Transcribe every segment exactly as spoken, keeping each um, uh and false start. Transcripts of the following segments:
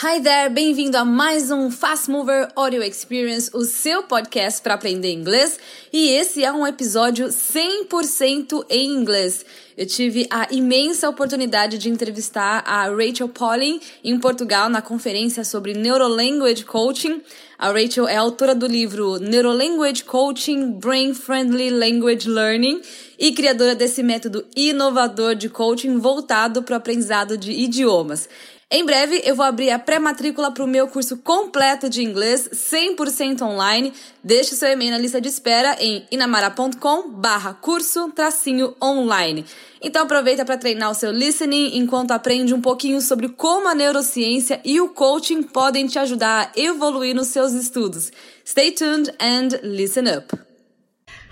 Hi there, bem-vindo a mais um Fast Mover Audio Experience, o seu podcast para aprender inglês, e esse é um episódio cem por cento em inglês. Eu tive a imensa oportunidade de entrevistar a Rachel Paling em Portugal na conferência sobre Neurolanguage Coaching. A Rachel é autora do livro Neurolanguage Coaching, Brain Friendly Language Learning e criadora desse método inovador de coaching voltado para o aprendizado de idiomas. Em breve, eu vou abrir a pré-matrícula para o meu curso completo de inglês, cem por cento online. Deixe o seu e-mail na lista de espera em inamara.com barra curso tracinho online. Então aproveita para treinar o seu listening enquanto aprende um pouquinho sobre como a neurociência e o coaching podem te ajudar a evoluir nos seus estudos. Stay tuned and listen up.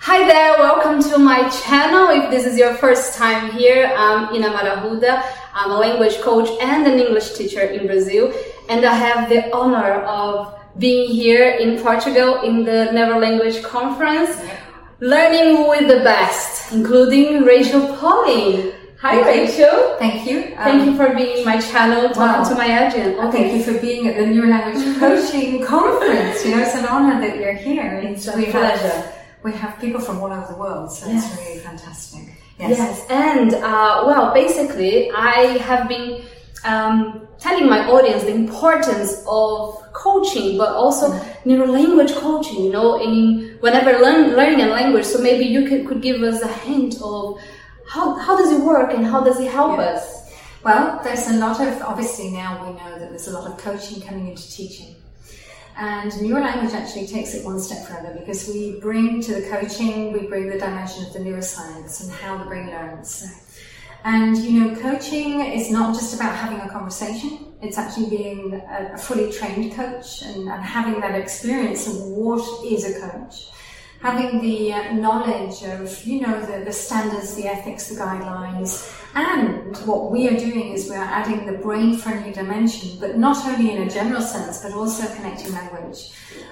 Hi there, welcome to my channel. If this is your first time here, I'm Ina Marahuda. I'm a language coach and an English teacher in Brazil, and I have the honor of being here in Portugal in the Neurolanguage Conference, learning with the best, including Rachel Paling. Hi, thank Rachel. You. Thank you. Um, thank you for being in my channel, welcome wow. to my agent. Okay. Thank you for being at the Neurolanguage Coaching Conference. You know, it's an honor that you're here. It's, it's a pleasure. Have, We have people from all over the world, so yes. It's really fantastic. Yes, yes. And uh, well, basically, I have been um, telling my audience the importance of coaching, but also mm-hmm. neurolanguage coaching. You know, in whenever learn, learning a language, so maybe you could, could give us a hint of how how does it work and how does it help yeah. us? Well, there's a lot of obviously now we know that there's a lot of coaching coming into teaching. And neurolanguage actually takes it one step further because we bring to the coaching, we bring the dimension of the neuroscience and how the brain learns. And you know, coaching is not just about having a conversation, it's actually being a, a fully trained coach and, and having that experience of what is a coach. Having the uh, knowledge of, you know, the, the standards, the ethics, the guidelines, and what we are doing is we are adding the brain-friendly dimension, but not only in a general sense, but also connecting language.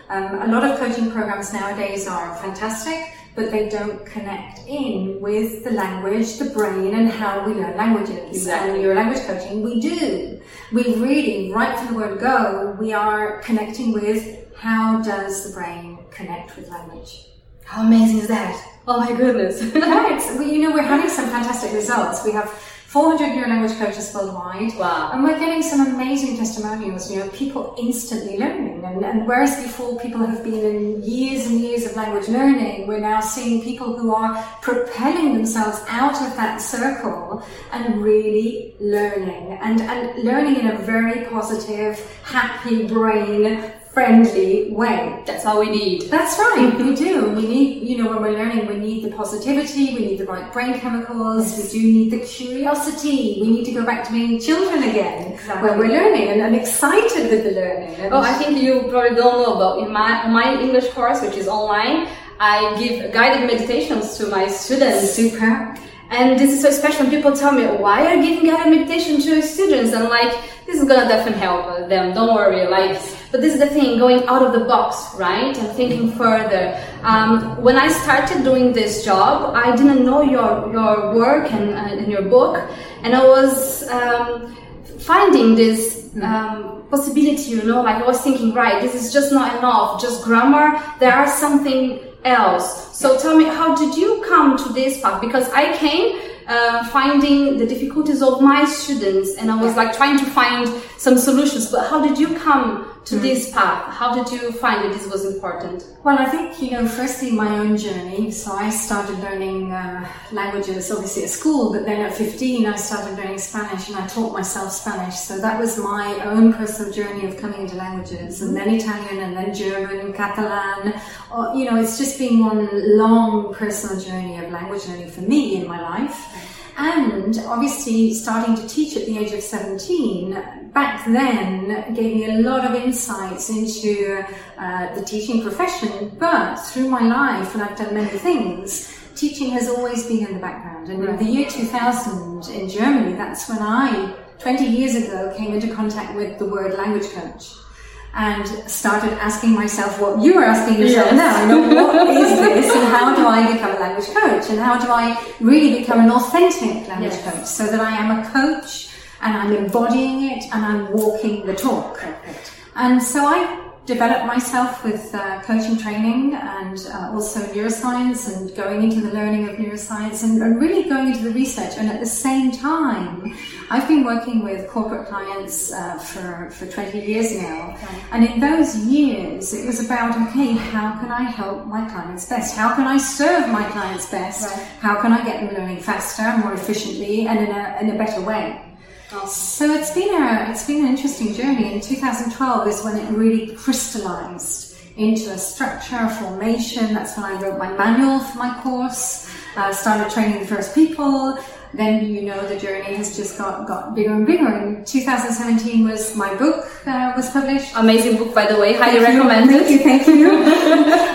Um, a lot of coaching programs nowadays are fantastic, but they don't connect in with the language, the brain, and how we learn languages. Exactly. And neurolanguage coaching, we do. We really, right from the word go, we are connecting with how does the brain connect with language. How amazing is that? Oh my goodness. Right. Well, you know, we're having some fantastic results. We have four hundred neurolanguage coaches worldwide. Wow. And we're getting some amazing testimonials, you know, people instantly learning. And, and whereas before people have been in years and years of language learning, we're now seeing people who are propelling themselves out of that circle and really learning. And, and learning in a very positive, happy brain, friendly way. That's all we need. That's right, we do. We need, you know, when we're learning, we need the positivity, we need the right brain chemicals, yes. We do need the curiosity, we need to go back to being children again, exactly. When we're learning and, and excited with the learning. And oh, I think you probably don't know, but in my, my English course, which is online, I give guided meditations to my students. Super. And this is so special. People tell me, why are you giving guided meditation to your students? And like, this is gonna definitely help them, don't worry. Like, but this is the thing, going out of the box, right? And thinking further. Um, when I started doing this job, I didn't know your, your work and, uh, and your book. And I was um, finding this um, possibility, you know, like I was thinking, right, this is just not enough, just grammar. There are something else. So tell me, how did you come to this path? Because I came uh, finding the difficulties of my students and I was like trying to find some solutions, but how did you come to mm. this path? How did you find that this was important? Well, I think, you know, firstly my own journey. So I started learning uh, languages obviously at school, but then at fifteen I started learning Spanish and I taught myself Spanish. So that was my own personal journey of coming into languages, and then Italian and then German, Catalan, or, you know, it's just been one long personal journey of language learning for me in my life. And obviously starting to teach at the age of seventeen, back then, gave me a lot of insights into uh, the teaching profession, but through my life, and I've done many things, teaching has always been in the background. And in the year two thousand in Germany, that's when I, twenty years ago, came into contact with the word language coach. And started asking myself what you were asking yourself yes. now. You know, what is this and how do I become a language coach? And how do I really become an authentic language yes. coach so that I am a coach and I'm embodying it and I'm walking the talk. Perfect. And so I developed myself with uh, coaching training and uh, also neuroscience and going into the learning of neuroscience and, and really going into the research. And at the same time, I've been working with corporate clients uh, for, for twenty years now. Okay. And in those years, it was about, okay, how can I help my clients best? How can I serve my clients best? Right. How can I get them learning faster, more efficiently, and in a, in a better way? So it's been a it's been an interesting journey. In two thousand twelve is when it really crystallized into a structure, a formation. That's when I wrote my manual for my course, uh, started training the first people. Then, you know, the journey has just got, got bigger and bigger. In two thousand seventeen was my book uh, was published. Amazing book, by the way. Highly recommend it. Thank you, thank you.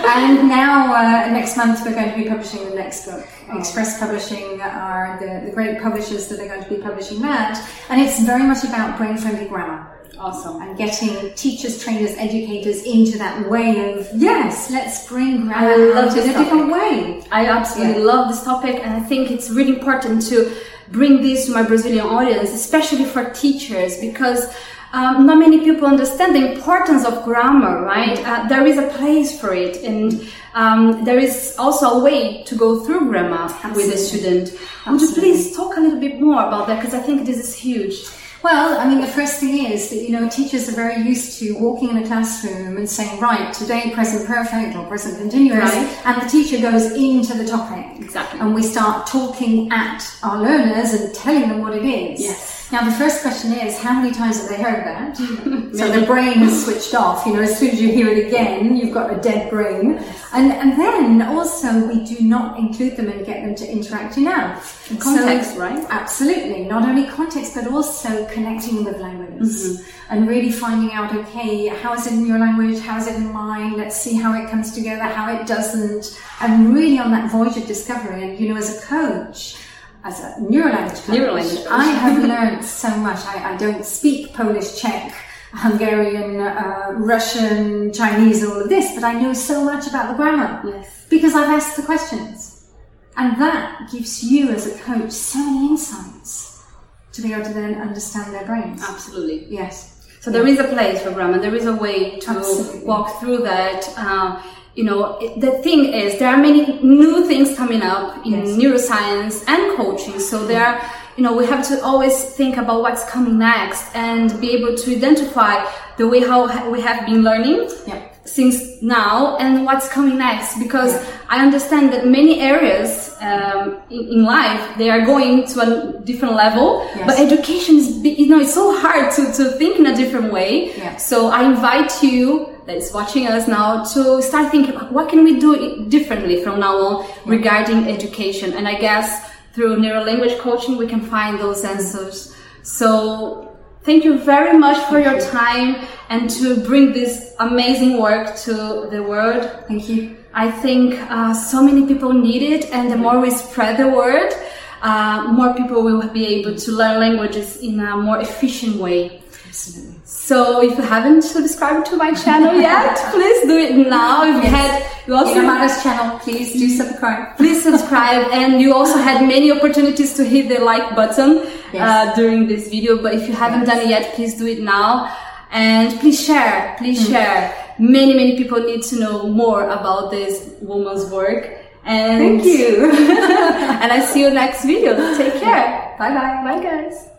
And now, uh, next month, we're going to be publishing the next book. Oh. Express Publishing are the, the great publishers that are going to be publishing that. And it's very much about brain-friendly grammar. Awesome. And getting teachers, trainers, educators into that way of, yes, let's bring grammar out in a different way. I absolutely yeah. love this topic, and I think it's really important to bring this to my Brazilian audience, especially for teachers, because um, not many people understand the importance of grammar, right? Uh, there is a place for it, and um, there is also a way to go through grammar absolutely. With a student. Absolutely. Would you please talk a little bit more about that, because I think this is huge. Well, I mean, the first thing is that, you know, teachers are very used to walking in a classroom and saying, right, today present perfect or present continuous, right. And the teacher goes into the topic. Exactly. And we start talking at our learners and telling them what it is. Yes. Now, the first question is, how many times have they heard that? So the brain is switched off. You know, as soon as you hear it again, you've got a dead brain. Yes. And and then also we do not include them and get them to interact enough. And context, so, right? Absolutely. Not only context, but also connecting with languages mm-hmm. and really finding out, okay, how is it in your language? How is it in mine? Let's see how it comes together, how it doesn't. And really on that voyage of discovery. And, you know, as a coach, as a neurolanguage coach, neurolanguage. I have learned so much. I, I don't speak Polish, Czech, Hungarian, uh, Russian, Chinese, all of this, but I know so much about the grammar yes. because I've asked the questions. And that gives you, as a coach, so many insights to be able to then understand their brains. Absolutely. Yes. So yeah. There is a place for grammar. There is a way to absolutely. Walk through that. Uh, you know, it, the thing is, there are many new things coming up in yes. neuroscience and coaching. So there are, you know, we have to always think about what's coming next and be able to identify the way how we have been learning. Yeah. Since now and what's coming next, because yeah. I understand that many areas um, in, in life they are going to a different level, yes. but education is, you know, it's so hard to, to think in a different way. Yeah. So I invite you that is watching us now to start thinking what can we do differently from now on yeah. regarding education, and I guess through neurolanguage coaching we can find those answers. So. Thank you very much for your time and to bring this amazing work to the world. Thank you. I think uh, so many people need it, and the more we spread the word, uh, more people will be able to learn languages in a more efficient way. Absolutely. So if you haven't subscribed to my channel yet, please do it now. If you yes. had you also Mara's channel, please do subscribe. Please subscribe, and you also had many opportunities to hit the like button yes. uh, during this video. But if you haven't yes. done it yet, please do it now, and please share. Please mm-hmm. share. Many many people need to know more about this woman's work. And thank you. And I see you next video. Take care. Bye bye. Bye guys.